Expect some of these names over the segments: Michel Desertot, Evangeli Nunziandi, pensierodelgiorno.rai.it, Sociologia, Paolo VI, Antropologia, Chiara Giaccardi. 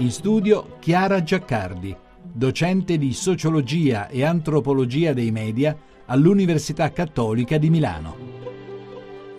In studio Chiara Giaccardi, docente di Sociologia e Antropologia dei Media all'Università Cattolica di Milano.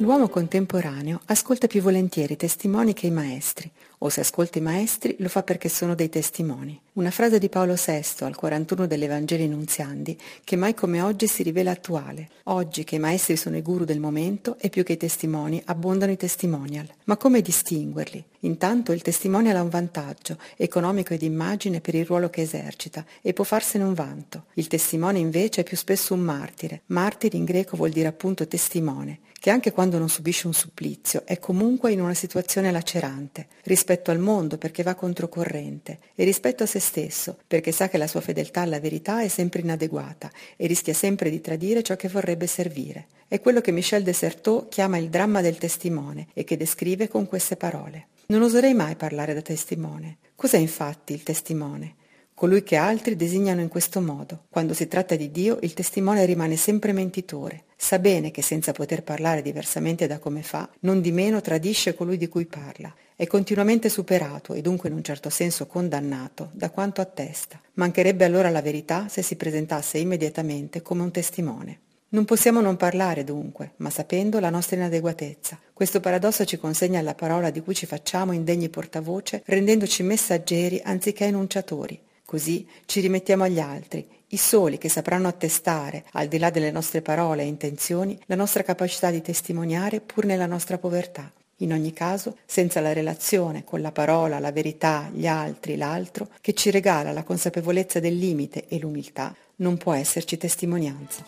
L'uomo contemporaneo ascolta più volentieri i testimoni che i maestri, o se ascolta i maestri lo fa perché sono dei testimoni. Una frase di Paolo VI al 41 degli Evangeli Nunziandi che mai come oggi si rivela attuale. Oggi che i maestri sono i guru del momento e più che i testimoni abbondano i testimonial. Ma come distinguerli? Intanto il testimonial ha un vantaggio economico e di immagine per il ruolo che esercita e può farsene un vanto. Il testimone invece è più spesso un martire. Martire in greco vuol dire appunto testimone, che anche quando non subisce un supplizio è comunque in una situazione lacerante, rispetto al mondo perché va controcorrente e rispetto a se stesso perché sa che la sua fedeltà alla verità è sempre inadeguata e rischia sempre di tradire ciò che vorrebbe servire. È quello che Michel Desertot chiama il dramma del testimone e che descrive con queste parole. Non oserei mai parlare da testimone. Cos'è infatti il testimone? Colui che altri designano in questo modo. Quando si tratta di Dio, il testimone rimane sempre mentitore. Sa bene che senza poter parlare diversamente da come fa, non di meno tradisce colui di cui parla. È continuamente superato e dunque in un certo senso condannato da quanto attesta. Mancherebbe allora la verità se si presentasse immediatamente come un testimone. Non possiamo non parlare dunque, ma sapendo la nostra inadeguatezza. Questo paradosso ci consegna la parola di cui ci facciamo indegni portavoce, rendendoci messaggeri anziché enunciatori. Così ci rimettiamo agli altri, i soli che sapranno attestare, al di là delle nostre parole e intenzioni, la nostra capacità di testimoniare pur nella nostra povertà. In ogni caso, senza la relazione con la parola, la verità, gli altri, l'altro, che ci regala la consapevolezza del limite e l'umiltà, non può esserci testimonianza.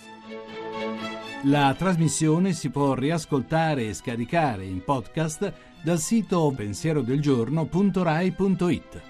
La trasmissione si può riascoltare e scaricare in podcast dal sito pensierodelgiorno.rai.it.